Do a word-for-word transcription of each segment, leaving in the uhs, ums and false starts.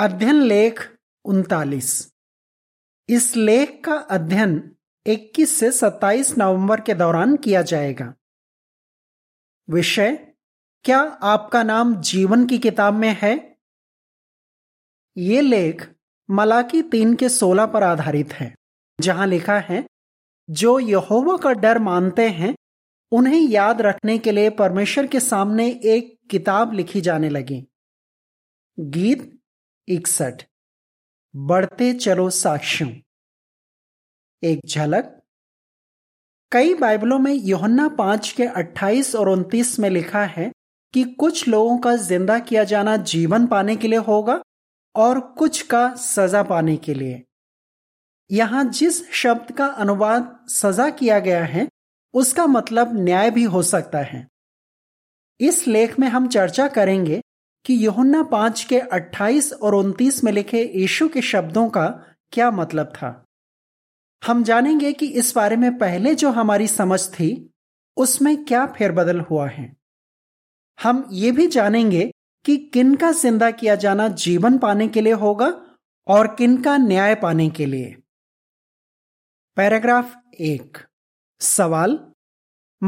अध्ययन लेख उनतालीस। इस लेख का अध्ययन इक्कीस से सत्ताईस नवंबर के दौरान किया जाएगा। विषय: क्या आपका नाम जीवन की किताब में है? ये लेख मलाकी तीन के सोलह पर आधारित है, जहां लिखा है, जो यहोवा का डर मानते हैं उन्हें याद रखने के लिए परमेश्वर के सामने एक किताब लिखी जाने लगी। गीत इकसठ। बढ़ते चलो साक्ष्यों। एक झलक। कई बाइबलों में यूहन्ना पांच के अट्ठाईस और उनतीस में लिखा है कि कुछ लोगों का जिंदा किया जाना जीवन पाने के लिए होगा और कुछ का सजा पाने के लिए। यहां जिस शब्द का अनुवाद सजा किया गया है उसका मतलब न्याय भी हो सकता है। इस लेख में हम चर्चा करेंगे कि यूहन्ना पांच के अट्ठाईस और उनतीस में लिखे यीशु के शब्दों का क्या मतलब था। हम जानेंगे कि इस बारे में पहले जो हमारी समझ थी उसमें क्या फेरबदल हुआ है। हम ये भी जानेंगे कि किनका जिंदा किया जाना जीवन पाने के लिए होगा और किनका न्याय पाने के लिए। पैराग्राफ एक। सवाल: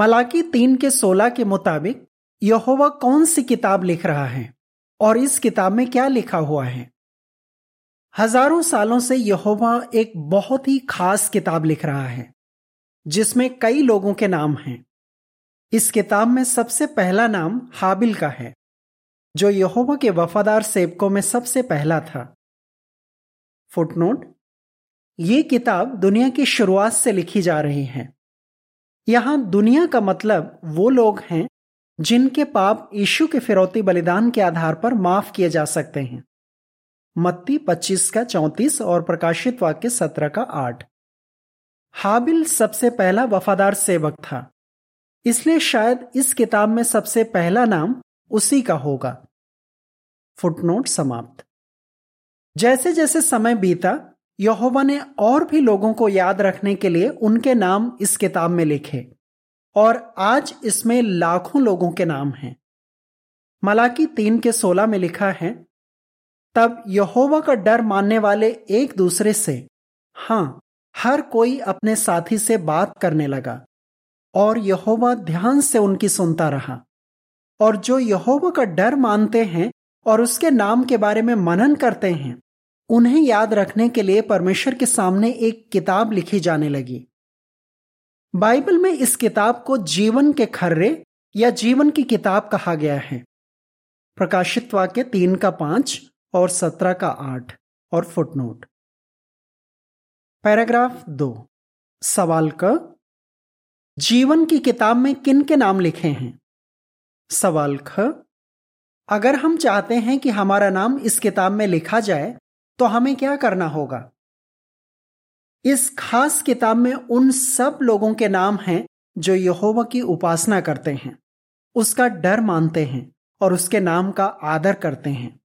मलाकी तीन के सोलह के मुताबिक यहोवा कौन सी किताब लिख रहा है और इस किताब में क्या लिखा हुआ है? हजारों सालों से यहोवा एक बहुत ही खास किताब लिख रहा है जिसमें कई लोगों के नाम हैं। इस किताब में सबसे पहला नाम हाबिल का है, जो यहोवा के वफादार सेवकों में सबसे पहला था। फुटनोट: ये किताब दुनिया की शुरुआत से लिखी जा रही है। यहां दुनिया का मतलब वो लोग हैं जिनके पाप यीशु के फिरौती बलिदान के आधार पर माफ किए जा सकते हैं। मत्ती पच्चीस का चौंतीस और प्रकाशित वाक्य सत्रह का आठ। हाबिल सबसे पहला वफादार सेवक था, इसलिए शायद इस किताब में सबसे पहला नाम उसी का होगा। फुटनोट समाप्त। जैसे जैसे समय बीता, यहोवा ने और भी लोगों को याद रखने के लिए उनके नाम इस किताब में लिखे और आज इसमें लाखों लोगों के नाम हैं। मलाकी तीन के सोलह में लिखा है, तब यहोवा का डर मानने वाले एक दूसरे से, हाँ, हर कोई अपने साथी से बात करने लगा और यहोवा ध्यान से उनकी सुनता रहा। और जो यहोवा का डर मानते हैं और उसके नाम के बारे में मनन करते हैं उन्हें याद रखने के लिए परमेश्वर के सामने एक किताब लिखी जाने लगी। बाइबल में इस किताब को जीवन के खर्रे या जीवन की किताब कहा गया है। प्रकाशित वाक्य तीन का पांच और सत्रह का आठ और फुटनोट। पैराग्राफ दो। सवाल क: जीवन की किताब में किन के नाम लिखे हैं? सवाल ख: अगर हम चाहते हैं कि हमारा नाम इस किताब में लिखा जाए तो हमें क्या करना होगा? इस खास किताब में उन सब लोगों के नाम हैं जो यहोवा की उपासना करते हैं, उसका डर मानते हैं और उसके नाम का आदर करते हैं।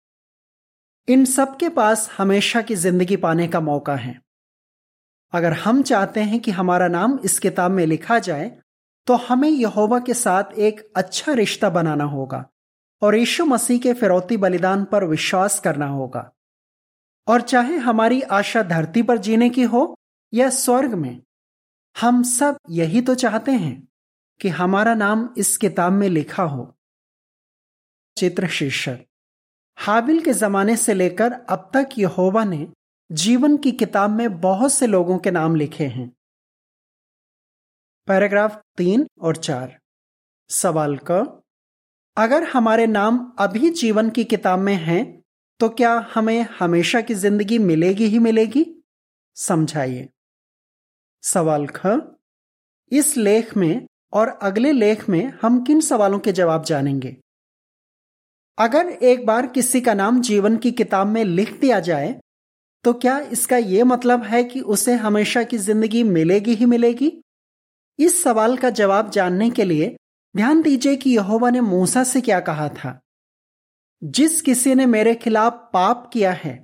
इन सब के पास हमेशा की जिंदगी पाने का मौका है। अगर हम चाहते हैं कि हमारा नाम इस किताब में लिखा जाए तो हमें यहोवा के साथ एक अच्छा रिश्ता बनाना होगा और यीशु मसीह के फिरौती बलिदान पर विश्वास करना होगा। और चाहे हमारी आशा धरती पर जीने की हो या स्वर्ग में, हम सब यही तो चाहते हैं कि हमारा नाम इस किताब में लिखा हो। चित्र शीर्षक: हाबिल के जमाने से लेकर अब तक यहोवा ने जीवन की किताब में बहुत से लोगों के नाम लिखे हैं। पैराग्राफ तीन और चार। सवाल क: अगर हमारे नाम अभी जीवन की किताब में हैं तो क्या हमें हमेशा की जिंदगी मिलेगी ही मिलेगी? समझाइए। सवाल ख: इस लेख में और अगले लेख में हम किन सवालों के जवाब जानेंगे? अगर एक बार किसी का नाम जीवन की किताब में लिख दिया जाए तो क्या इसका यह मतलब है कि उसे हमेशा की जिंदगी मिलेगी ही मिलेगी? इस सवाल का जवाब जानने के लिए ध्यान दीजिए कि यहोवा ने मूसा से क्या कहा था। जिस किसी ने मेरे खिलाफ पाप किया है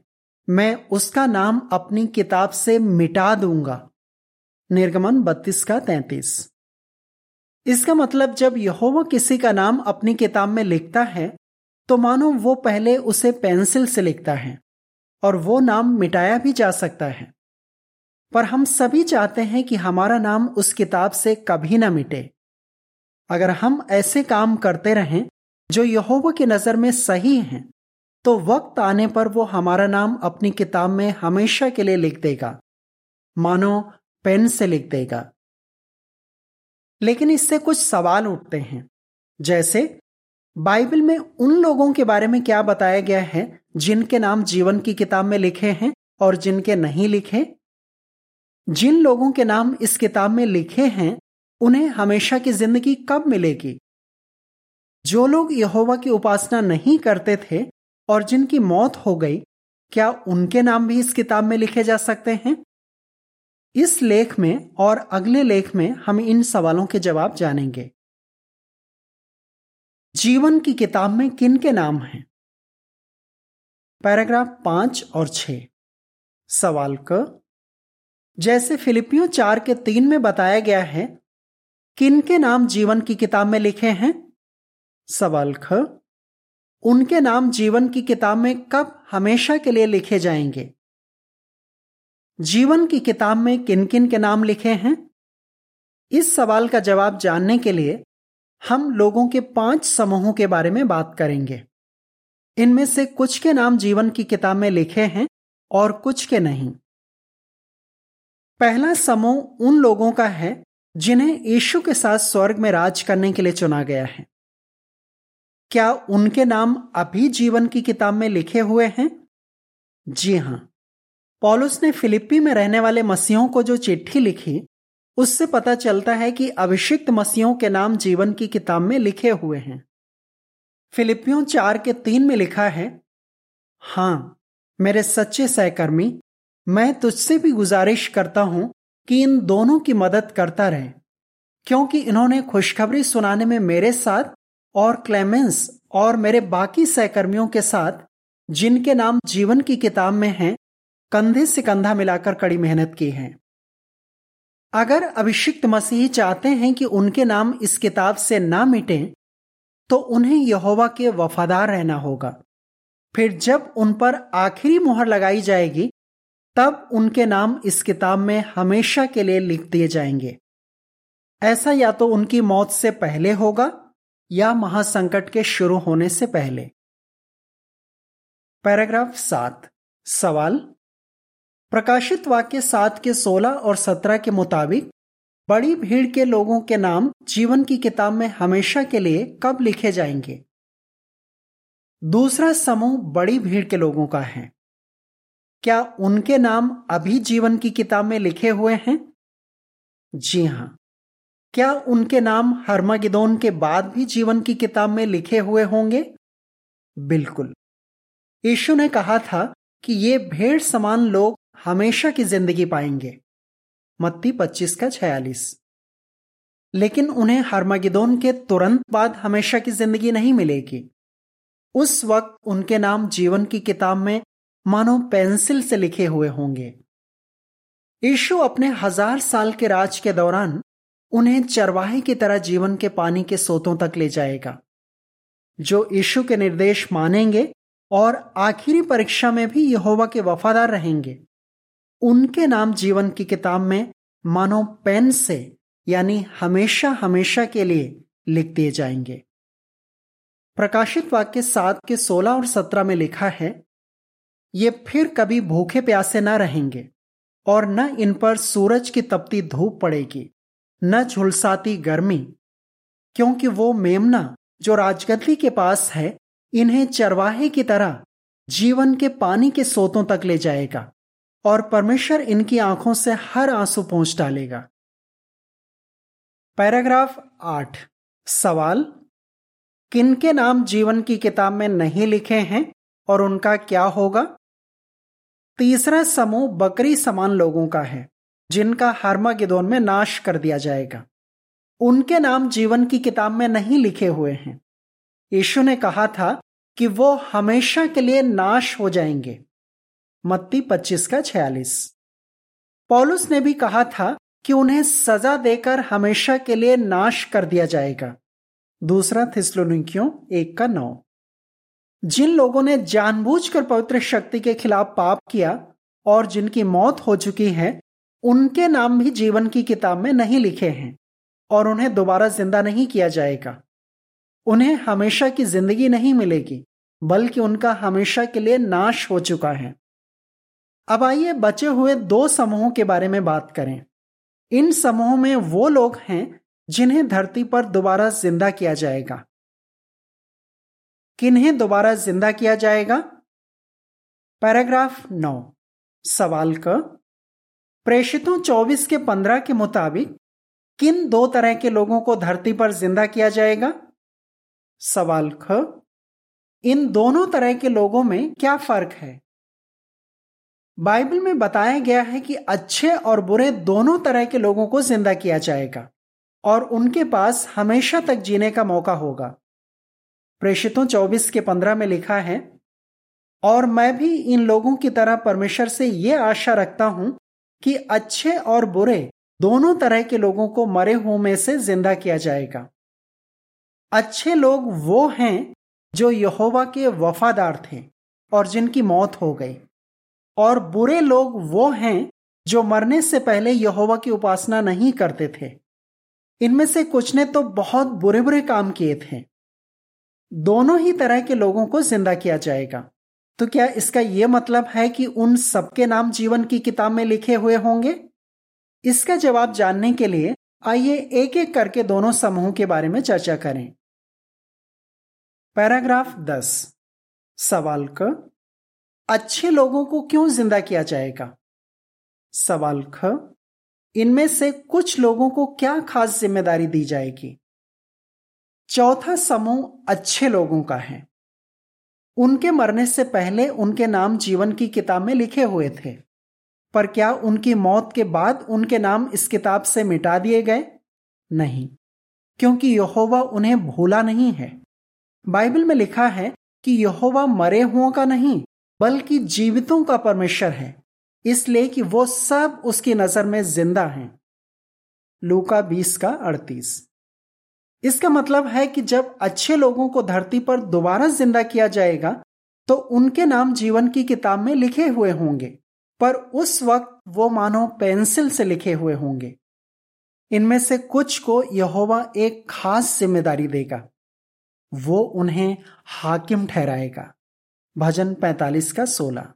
मैं उसका नाम अपनी किताब से मिटा दूंगा। निर्गमन बत्तीस का तैंतीस। इसका मतलब जब यहोवा किसी का नाम अपनी किताब में लिखता है तो मानो वो पहले उसे पेंसिल से लिखता है और वो नाम मिटाया भी जा सकता है, पर हम सभी चाहते हैं कि हमारा नाम उस किताब से कभी ना मिटे। अगर हम ऐसे काम करते रहें जो यहोवा की नज़र में सही हैं, तो वक्त आने पर वो हमारा नाम अपनी किताब में हमेशा के लिए लिख देगा, मानो पेन से लिख देगा। लेकिन इससे कुछ सवाल उठते हैं, जैसे बाइबल में उन लोगों के बारे में क्या बताया गया है जिनके नाम जीवन की किताब में लिखे हैं और जिनके नहीं लिखे। जिन लोगों के नाम इस किताब में लिखे हैं उन्हें हमेशा की जिंदगी कब मिलेगी। जो लोग यहोवा की उपासना नहीं करते थे और जिनकी मौत हो गई, क्या उनके नाम भी इस किताब में लिखे जा सकते हैं। इस लेख में और अगले लेख में हम इन सवालों के जवाब जानेंगे। जीवन की किताब में किन के नाम हैं? पैराग्राफ पांच और छह। सवाल क, जैसे फिलिपियों चार के तीन में बताया गया है, किन के नाम जीवन की किताब में लिखे हैं। सवाल ख, उनके नाम जीवन की किताब में कब हमेशा के लिए लिखे जाएंगे। जीवन की किताब में किन किन के नाम लिखे हैं। इस सवाल का जवाब जानने के लिए हम लोगों के पांच समूहों के बारे में बात करेंगे। इनमें से कुछ के नाम जीवन की किताब में लिखे हैं और कुछ के नहीं। पहला समूह उन लोगों का है जिन्हें यीशु के साथ स्वर्ग में राज करने के लिए चुना गया है। क्या उनके नाम अभी जीवन की किताब में लिखे हुए हैं? जी हां, पौलुस ने फिलिप्पी में रहने वाले मसीहों को जो चिट्ठी लिखी उससे पता चलता है कि अभिषिक्त मसीहों के नाम जीवन की किताब में लिखे हुए हैं। फिलिप्पियों चार के तीन में लिखा है, हाँ मेरे सच्चे सहकर्मी, मैं तुझसे भी गुजारिश करता हूं कि इन दोनों की मदद करता रहे, क्योंकि इन्होंने खुशखबरी सुनाने में मेरे साथ और क्लेमेंस और मेरे बाकी सहकर्मियों के साथ, जिनके नाम जीवन की किताब में हैं, कंधे से कंधा मिलाकर कड़ी मेहनत की है। अगर अभिषिक्त मसीही चाहते हैं कि उनके नाम इस किताब से ना मिटें, तो उन्हें यहोवा के वफादार रहना होगा। फिर जब उन पर आखिरी मोहर लगाई जाएगी, तब उनके नाम इस किताब में हमेशा के लिए लिख दिए जाएंगे। ऐसा या तो उनकी मौत से पहले होगा या महासंकट के शुरू होने से पहले। पैराग्राफ सात। सवाल, प्रकाशित वाक्य सात के सोलह और सत्रह के मुताबिक बड़ी भीड़ के लोगों के नाम जीवन की किताब में हमेशा के लिए कब लिखे जाएंगे। दूसरा समूह बड़ी भीड़ के लोगों का है। क्या उनके नाम अभी जीवन की किताब में लिखे हुए हैं? जी हां, क्या उनके नाम हरमागिदोन के बाद भी जीवन की किताब में लिखे हुए होंगे? बिल्कुल। यीशु ने कहा था कि ये भेड़ समान लोग हमेशा की जिंदगी पाएंगे, मत्ती पच्चीस का छियालीस। लेकिन उन्हें हरमागिदोन के तुरंत बाद हमेशा की जिंदगी नहीं मिलेगी। उस वक्त उनके नाम जीवन की किताब में मानो पेंसिल से लिखे हुए होंगे। यीशु अपने हजार साल के राज के दौरान उन्हें चरवाहे की तरह जीवन के पानी के सोतों तक ले जाएगा, जो यीशु के निर्देश मानेंगे और आखिरी परीक्षा में भी यहोवा के वफादार रहेंगे। उनके नाम जीवन की किताब में मानो पेन से, यानी हमेशा हमेशा के लिए लिख दिए जाएंगे। प्रकाशित वाक्य सात के सोलह और सत्रह में लिखा है, ये फिर कभी भूखे प्यासे ना रहेंगे और न इन पर सूरज की तपती धूप पड़ेगी, न झुलसाती गर्मी, क्योंकि वो मेमना जो राजगद्दी के पास है इन्हें चरवाहे की तरह जीवन के पानी के सोतों तक ले जाएगा और परमेश्वर इनकी आंखों से हर आंसू पोंछ डालेगा। पैराग्राफ आठ। सवाल, किनके नाम जीवन की किताब में नहीं लिखे हैं और उनका क्या होगा। तीसरा समूह बकरी समान लोगों का है, जिनका हरमागिदोन में नाश कर दिया जाएगा। उनके नाम जीवन की किताब में नहीं लिखे हुए हैं। यीशु ने कहा था कि वो हमेशा के लिए नाश हो जाएंगे, मत्ती पच्चीस का छियालीस। पौलुस ने भी कहा था कि उन्हें सजा देकर हमेशा के लिए नाश कर दिया जाएगा, दूसरा थिस्सलुनीकियों एक का नौ। जिन लोगों ने जानबूझकर पवित्र शक्ति के खिलाफ पाप किया और जिनकी मौत हो चुकी है, उनके नाम भी जीवन की किताब में नहीं लिखे हैं और उन्हें दोबारा जिंदा नहीं किया जाएगा। उन्हें हमेशा की जिंदगी नहीं मिलेगी, बल्कि उनका हमेशा के लिए नाश हो चुका है। अब आइए बचे हुए दो समूहों के बारे में बात करें। इन समूहों में वो लोग हैं जिन्हें धरती पर दोबारा जिंदा किया जाएगा। किन्हें दोबारा जिंदा किया जाएगा? पैराग्राफ नौ, सवाल क, प्रेषितों चौबीस के पंद्रह के मुताबिक किन दो तरह के लोगों को धरती पर जिंदा किया जाएगा? सवाल ख, इन दोनों तरह के लोगों में क्या फर्क है? बाइबल में बताया गया है कि अच्छे और बुरे दोनों तरह के लोगों को जिंदा किया जाएगा और उनके पास हमेशा तक जीने का मौका होगा। प्रेषितों चौबीस के पंद्रह में लिखा है, और मैं भी इन लोगों की तरह परमेश्वर से ये आशा रखता हूं कि अच्छे और बुरे दोनों तरह के लोगों को मरे हुओं में से जिंदा किया जाएगा। अच्छे लोग वो हैं जो यहोवा के वफादार थे और जिनकी मौत हो गई, और बुरे लोग वो हैं जो मरने से पहले यहोवा की उपासना नहीं करते थे। इनमें से कुछ ने तो बहुत बुरे बुरे काम किए थे। दोनों ही तरह के लोगों को जिंदा किया जाएगा। तो क्या इसका यह मतलब है कि उन सबके नाम जीवन की किताब में लिखे हुए होंगे? इसका जवाब जानने के लिए आइए एक एक करके दोनों समूहों के बारे में चर्चा करें। पैराग्राफ दस, सवाल क, अच्छे लोगों को क्यों जिंदा किया जाएगा? सवाल ख, इनमें से कुछ लोगों को क्या खास जिम्मेदारी दी जाएगी? चौथा समूह अच्छे लोगों का है। उनके मरने से पहले उनके नाम जीवन की किताब में लिखे हुए थे, पर क्या उनकी मौत के बाद उनके नाम इस किताब से मिटा दिए गए? नहीं, क्योंकि यहोवा उन्हें भूला नहीं है। बाइबल में लिखा है कि यहोवा मरे हुओं का नहीं बल्कि जीवितों का परमेश्वर है, इसलिए कि वो सब उसकी नजर में जिंदा हैं। लूका बीस का अड़तीस। इसका मतलब है कि जब अच्छे लोगों को धरती पर दोबारा जिंदा किया जाएगा तो उनके नाम जीवन की किताब में लिखे हुए होंगे, पर उस वक्त वो मानो पेंसिल से लिखे हुए होंगे। इनमें से कुछ को यहोवा एक खास जिम्मेदारी देगा, वो उन्हें हाकिम ठहराएगा। भजन पैंतालीस का सोलह।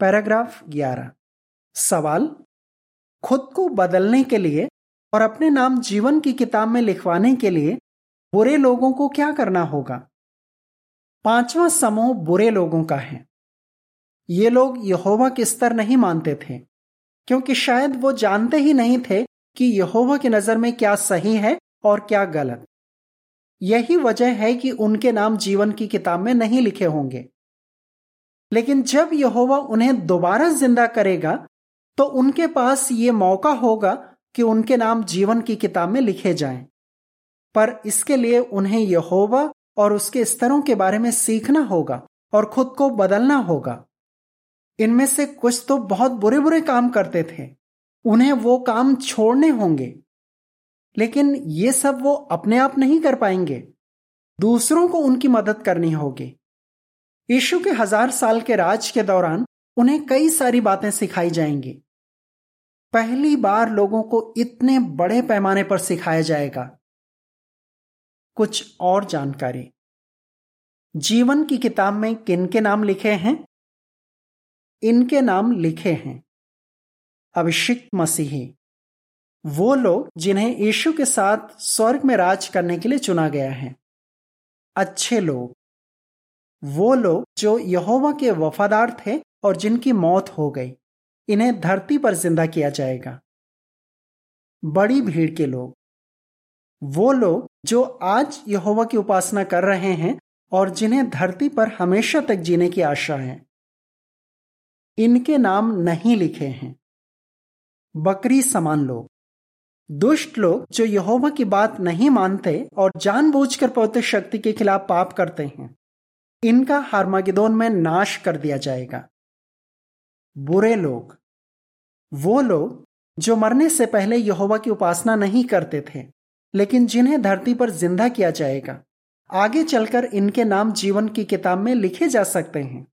पैराग्राफ ग्यारह, सवाल, खुद को बदलने के लिए और अपने नाम जीवन की किताब में लिखवाने के लिए बुरे लोगों को क्या करना होगा? पांचवा समूह बुरे लोगों का है। ये लोग यहोवा के स्तर नहीं मानते थे, क्योंकि शायद वो जानते ही नहीं थे कि यहोवा की नजर में क्या सही है और क्या गलत। यही वजह है कि उनके नाम जीवन की किताब में नहीं लिखे होंगे। लेकिन जब यहोवा उन्हें दोबारा जिंदा करेगा तो उनके पास ये मौका होगा कि उनके नाम जीवन की किताब में लिखे जाएं। पर इसके लिए उन्हें यहोवा और उसके स्तरों के बारे में सीखना होगा और खुद को बदलना होगा। इनमें से कुछ तो बहुत बुरे बुरे काम करते थे, उन्हें वो काम छोड़ने होंगे, लेकिन ये सब वो अपने आप नहीं कर पाएंगे, दूसरों को उनकी मदद करनी होगी। यीशु के हजार साल के राज के दौरान उन्हें कई सारी बातें सिखाई जाएंगी। पहली बार लोगों को इतने बड़े पैमाने पर सिखाया जाएगा। कुछ और जानकारी, जीवन की किताब में किनके नाम लिखे हैं? इनके नाम लिखे हैं, अभिषिक्त मसीही, वो लोग जिन्हें यीशु के साथ स्वर्ग में राज करने के लिए चुना गया है। अच्छे लोग, वो लोग जो यहोवा के वफादार थे और जिनकी मौत हो गई, इन्हें धरती पर जिंदा किया जाएगा। बड़ी भीड़ के लोग, वो लोग जो आज यहोवा की उपासना कर रहे हैं और जिन्हें धरती पर हमेशा तक जीने की आशा है, इनके नाम नहीं लिखे हैं। बकरी समान लोग, दुष्ट लोग जो यहोवा की बात नहीं मानते और जानबूझकर पवित्र शक्ति के खिलाफ पाप करते हैं, इनका हार्मागिदोन में नाश कर दिया जाएगा। बुरे लोग, वो लोग जो मरने से पहले यहोवा की उपासना नहीं करते थे, लेकिन जिन्हें धरती पर जिंदा किया जाएगा, आगे चलकर इनके नाम जीवन की किताब में लिखे जा सकते हैं।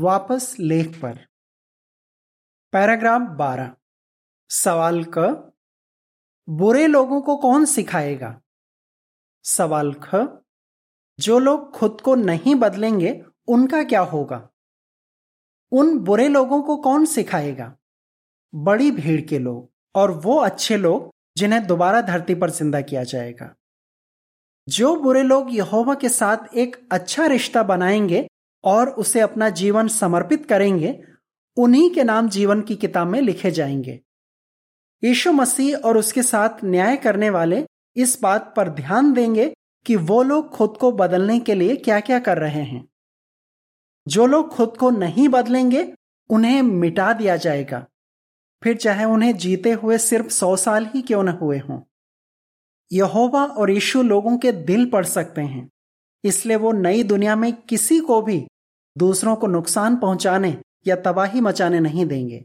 वापस लेख पर। पैराग्राफ बारह, सवाल क, बुरे लोगों को कौन सिखाएगा? सवाल ख, जो लोग खुद को नहीं बदलेंगे उनका क्या होगा? उन बुरे लोगों को कौन सिखाएगा? बड़ी भीड़ के लोग और वो अच्छे लोग जिन्हें दोबारा धरती पर जिंदा किया जाएगा। जो बुरे लोग यहोवा के साथ एक अच्छा रिश्ता बनाएंगे और उसे अपना जीवन समर्पित करेंगे, उन्हीं के नाम जीवन की किताब में लिखे जाएंगे। यीशु मसीह और उसके साथ न्याय करने वाले इस बात पर ध्यान देंगे कि वो लोग खुद को बदलने के लिए क्या क्या कर रहे हैं। जो लोग खुद को नहीं बदलेंगे उन्हें मिटा दिया जाएगा, फिर चाहे उन्हें जीते हुए सिर्फ सौ साल ही क्यों न हुए हों। यहोवा और यीशु लोगों के दिल पढ़ सकते हैं, इसलिए वो नई दुनिया में किसी को भी दूसरों को नुकसान पहुंचाने या तबाही मचाने नहीं देंगे।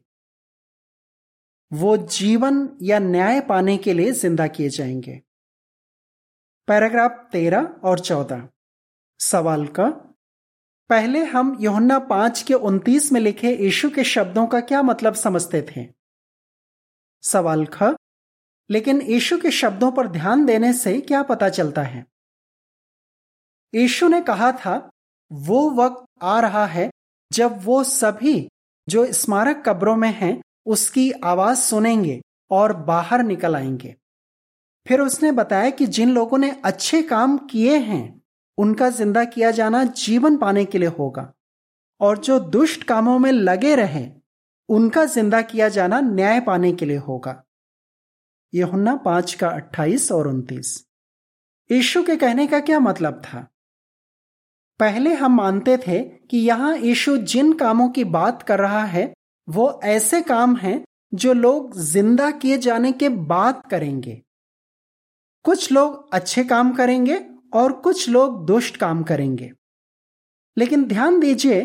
वो जीवन या न्याय पाने के लिए जिंदा किए जाएंगे। पैराग्राफ तेरह और चौदह, सवाल का, पहले हम यूहन्ना पांच के उनतीस में लिखे यीशु के शब्दों का क्या मतलब समझते थे? सवाल ख, लेकिन यीशु के शब्दों पर ध्यान देने से क्या पता चलता है? यीशु ने कहा था, वो वक्त आ रहा है जब वो सभी जो स्मारक कब्रों में हैं उसकी आवाज सुनेंगे और बाहर निकल आएंगे। फिर उसने बताया कि जिन लोगों ने अच्छे काम किए हैं उनका जिंदा किया जाना जीवन पाने के लिए होगा, और जो दुष्ट कामों में लगे रहे उनका जिंदा किया जाना न्याय पाने के लिए होगा। यूहन्ना पांच का अट्ठाईस और उनतीस। यीशु के कहने का क्या मतलब था? पहले हम मानते थे कि यहाँ यीशु जिन कामों की बात कर रहा है वो ऐसे काम हैं जो लोग जिंदा किए जाने के बाद करेंगे। कुछ लोग अच्छे काम करेंगे और कुछ लोग दुष्ट काम करेंगे, लेकिन ध्यान दीजिए,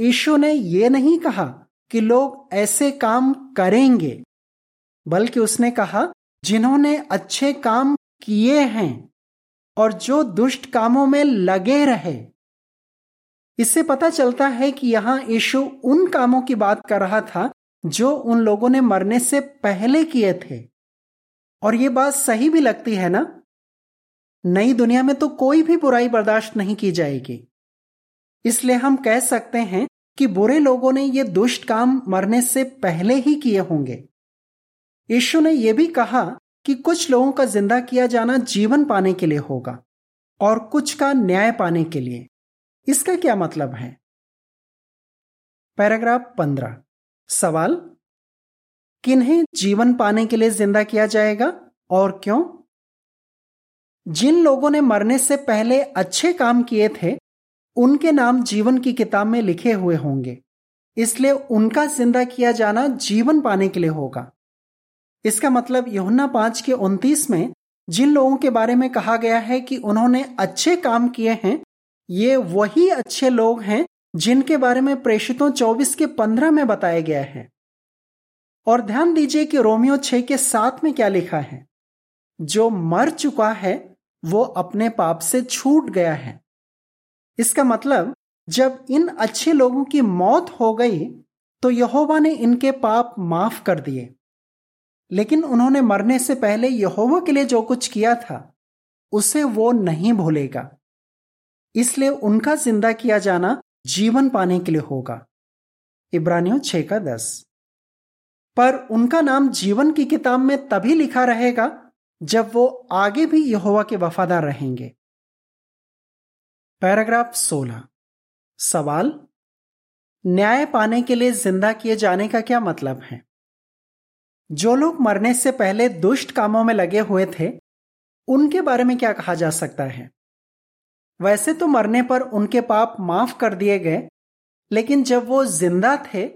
यीशु ने ये नहीं कहा कि लोग ऐसे काम करेंगे, बल्कि उसने कहा जिन्होंने अच्छे काम किए हैं और जो दुष्ट कामों में लगे रहे। इससे पता चलता है कि यहाँ यीशु उन कामों की बात कर रहा था जो उन लोगों ने मरने से पहले किए थे, और ये बात सही भी लगती है ना? नई दुनिया में तो कोई भी बुराई बर्दाश्त नहीं की जाएगी, इसलिए हम कह सकते हैं कि बुरे लोगों ने ये दुष्ट काम मरने से पहले ही किए होंगे। यीशु ने यह भी कहा कि कुछ लोगों का जिंदा किया जाना जीवन पाने के लिए होगा और कुछ का न्याय पाने के लिए। इसका क्या मतलब है? पैराग्राफ पंद्रह, सवाल, किन्हें जीवन पाने के लिए जिंदा किया जाएगा और क्यों? जिन लोगों ने मरने से पहले अच्छे काम किए थे उनके नाम जीवन की किताब में लिखे हुए होंगे, इसलिए उनका जिंदा किया जाना जीवन पाने के लिए होगा। इसका मतलब यूहन्ना पांच के उनतीस में जिन लोगों के बारे में कहा गया है कि उन्होंने अच्छे काम किए हैं, ये वही अच्छे लोग हैं जिनके बारे में प्रेषितों चौबीस के पंद्रह में बताया गया है। और ध्यान दीजिए कि रोमियो छह के सात में क्या लिखा है, जो मर चुका है वो अपने पाप से छूट गया है। इसका मतलब जब इन अच्छे लोगों की मौत हो गई तो यहोवा ने इनके पाप माफ कर दिए, लेकिन उन्होंने मरने से पहले यहोवा के लिए जो कुछ किया था उसे वो नहीं भूलेगा, इसलिए उनका जिंदा किया जाना जीवन पाने के लिए होगा। इब्रानियों छह का दस। पर उनका नाम जीवन की किताब में तभी लिखा रहेगा जब वो आगे भी यहोवा के वफादार रहेंगे। पैराग्राफ सोलह, सवाल, न्याय पाने के लिए जिंदा किए जाने का क्या मतलब है? जो लोग मरने से पहले दुष्ट कामों में लगे हुए थे उनके बारे में क्या कहा जा सकता है? वैसे तो मरने पर उनके पाप माफ कर दिए गए, लेकिन जब वो जिंदा थे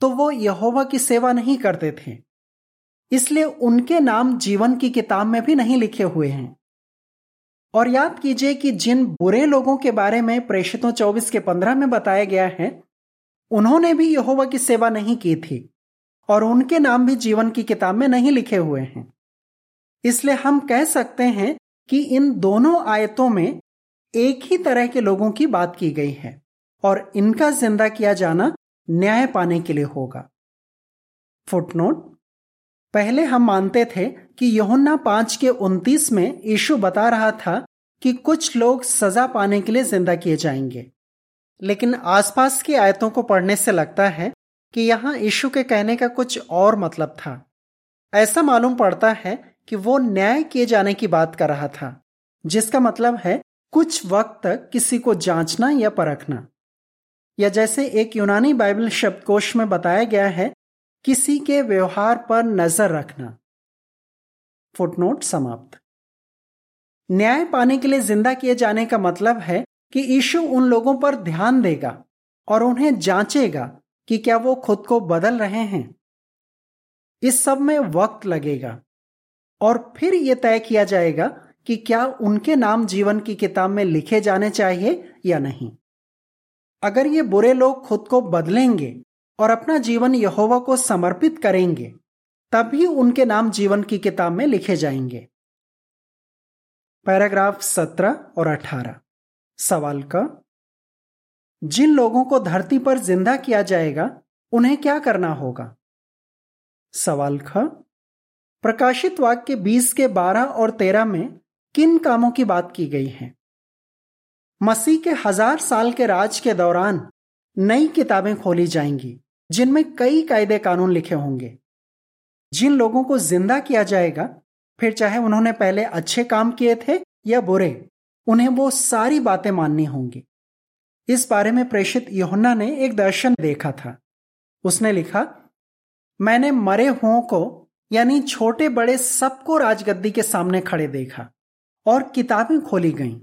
तो वो यहोवा की सेवा नहीं करते थे, इसलिए उनके नाम जीवन की किताब में भी नहीं लिखे हुए हैं। और याद कीजिए कि जिन बुरे लोगों के बारे में प्रेषितों चौबीस के पंद्रह में बताया गया है, उन्होंने भी यहोवा की सेवा नहीं की थी और उनके नाम भी जीवन की किताब में नहीं लिखे हुए हैं। इसलिए हम कह सकते हैं कि इन दोनों आयतों में एक ही तरह के लोगों की बात की गई है और इनका जिंदा किया जाना न्याय पाने के लिए होगा। फुटनोट, पहले हम मानते थे कि यूहन्ना पांच के उनतीस में यीशु बता रहा था कि कुछ लोग सजा पाने के लिए जिंदा किए जाएंगे, लेकिन आसपास की आयतों को पढ़ने से लगता है कि यहाँ यीशु के कहने का कुछ और मतलब था। ऐसा मालूम पड़ता है कि वो न्याय किए जाने की बात कर रहा था, जिसका मतलब है कुछ वक्त तक किसी को जांचना या परखना, या जैसे एक यूनानी बाइबल शब्दकोश में बताया गया है, किसी के व्यवहार पर नजर रखना। फुटनोट समाप्त। न्याय पाने के लिए जिंदा किए जाने का मतलब है कि यीशु उन लोगों पर ध्यान देगा और उन्हें जांचेगा कि क्या वो खुद को बदल रहे हैं। इस सब में वक्त लगेगा और फिर यह तय किया जाएगा कि क्या उनके नाम जीवन की किताब में लिखे जाने चाहिए या नहीं। अगर ये बुरे लोग खुद को बदलेंगे और अपना जीवन यहोवा को समर्पित करेंगे, तभी उनके नाम जीवन की किताब में लिखे जाएंगे। पैराग्राफ सत्रह और अठारह। सवाल का, जिन लोगों को धरती पर जिंदा किया जाएगा उन्हें क्या करना होगा? सवाल का, प्रकाशित वाक्य बीस के बारह और तेरह में किन कामों की बात की गई है? मसीह के हजार साल के राज के दौरान नई किताबें खोली जाएंगी जिनमें कई कायदे कानून लिखे होंगे। जिन लोगों को जिंदा किया जाएगा, फिर चाहे उन्होंने पहले अच्छे काम किए थे या बुरे, उन्हें वो सारी बातें माननी होंगी। इस बारे में प्रेषित यूहन्ना ने एक दर्शन देखा था। उसने लिखा, मैंने मरे हुओं को, यानी छोटे बड़े सबको, राजगद्दी के सामने खड़े देखा और किताबें खोली गईं।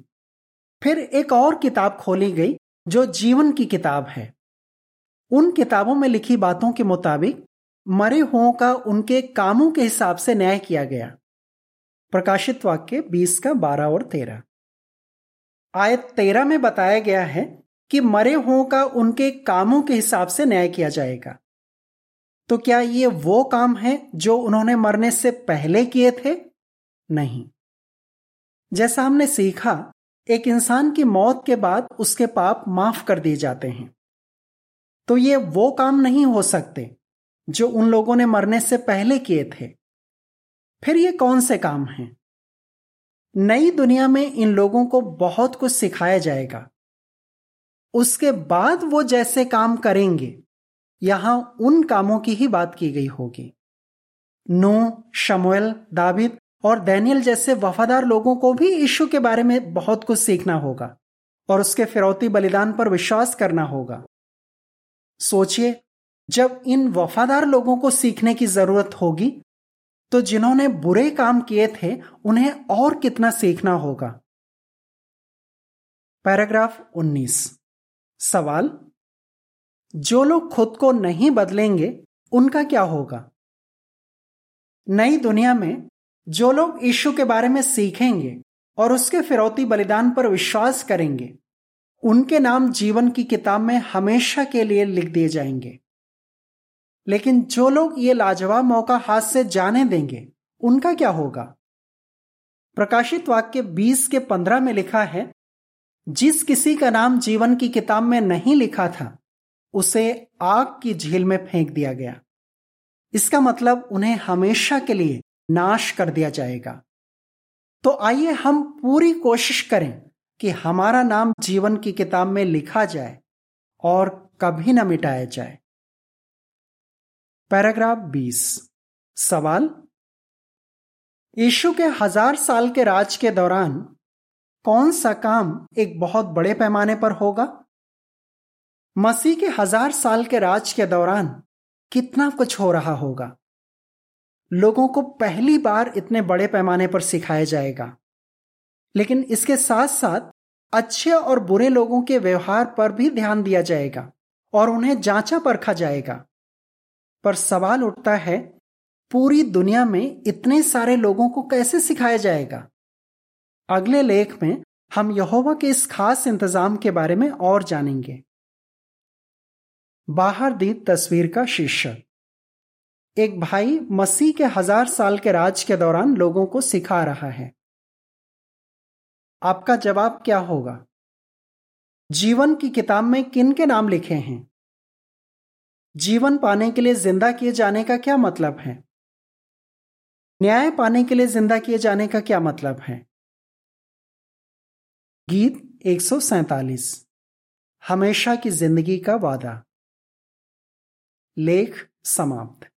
फिर एक और किताब खोली गई जो जीवन की किताब है। उन किताबों में लिखी बातों के मुताबिक मरे हुओं का उनके कामों के हिसाब से न्याय किया गया। प्रकाशित वाक्य बीस का बारह और तेरह। आयत तेरह में बताया गया है कि मरे हुओं का उनके कामों के हिसाब से न्याय किया जाएगा। तो क्या ये वो काम है जो उन्होंने मरने से पहले किए थे? नहीं। जैसा हमने सीखा, एक इंसान की मौत के बाद उसके पाप माफ कर दिए जाते हैं, तो ये वो काम नहीं हो सकते जो उन लोगों ने मरने से पहले किए थे। फिर ये कौन से काम हैं? नई दुनिया में इन लोगों को बहुत कुछ सिखाया जाएगा। उसके बाद वो जैसे काम करेंगे, यहां उन कामों की ही बात की गई होगी। नूह, शमूएल, दाविद और दानियल जैसे वफादार लोगों को भी यीशु के बारे में बहुत कुछ सीखना होगा और उसके फिरौती बलिदान पर विश्वास करना होगा। सोचिए, जब इन वफादार लोगों को सीखने की जरूरत होगी, तो जिन्होंने बुरे काम किए थे उन्हें और कितना सीखना होगा। पैराग्राफ उन्नीस। सवाल, जो लोग खुद को नहीं बदलेंगे उनका क्या होगा? नई दुनिया में जो लोग यीशु के बारे में सीखेंगे और उसके फिरौती बलिदान पर विश्वास करेंगे, उनके नाम जीवन की किताब में हमेशा के लिए लिख दिए जाएंगे। लेकिन जो लोग ये लाजवाब मौका हाथ से जाने देंगे, उनका क्या होगा? प्रकाशित वाक्य बीस के पंद्रह में लिखा है, जिस किसी का नाम जीवन की किताब में नहीं लिखा था उसे आग की झील में फेंक दिया गया। इसका मतलब उन्हें हमेशा के लिए नाश कर दिया जाएगा। तो आइए हम पूरी कोशिश करें कि हमारा नाम जीवन की किताब में लिखा जाए और कभी न मिटाया जाए। पैराग्राफ बीस। सवाल, यीशु के हजार साल के राज के दौरान कौन सा काम एक बहुत बड़े पैमाने पर होगा? मसीह के हजार साल के राज के दौरान कितना कुछ हो रहा होगा। लोगों को पहली बार इतने बड़े पैमाने पर सिखाया जाएगा, लेकिन इसके साथ साथ अच्छे और बुरे लोगों के व्यवहार पर भी ध्यान दिया जाएगा और उन्हें जांचा परखा जाएगा। पर सवाल उठता है, पूरी दुनिया में इतने सारे लोगों को कैसे सिखाया जाएगा? अगले लेख में हम यहोवा के इस खास इंतजाम के बारे में और जानेंगे। बाहर दी तस्वीर का शीर्षक, एक भाई मसीह के हजार साल के राज के दौरान लोगों को सिखा रहा है। आपका जवाब क्या होगा? जीवन की किताब में किन के नाम लिखे हैं? जीवन पाने के लिए जिंदा किए जाने का क्या मतलब है? न्याय पाने के लिए जिंदा किए जाने का क्या मतलब है? गीत एक सौ सैंतालीस। हमेशा की जिंदगी का वादा। लेख समाप्त।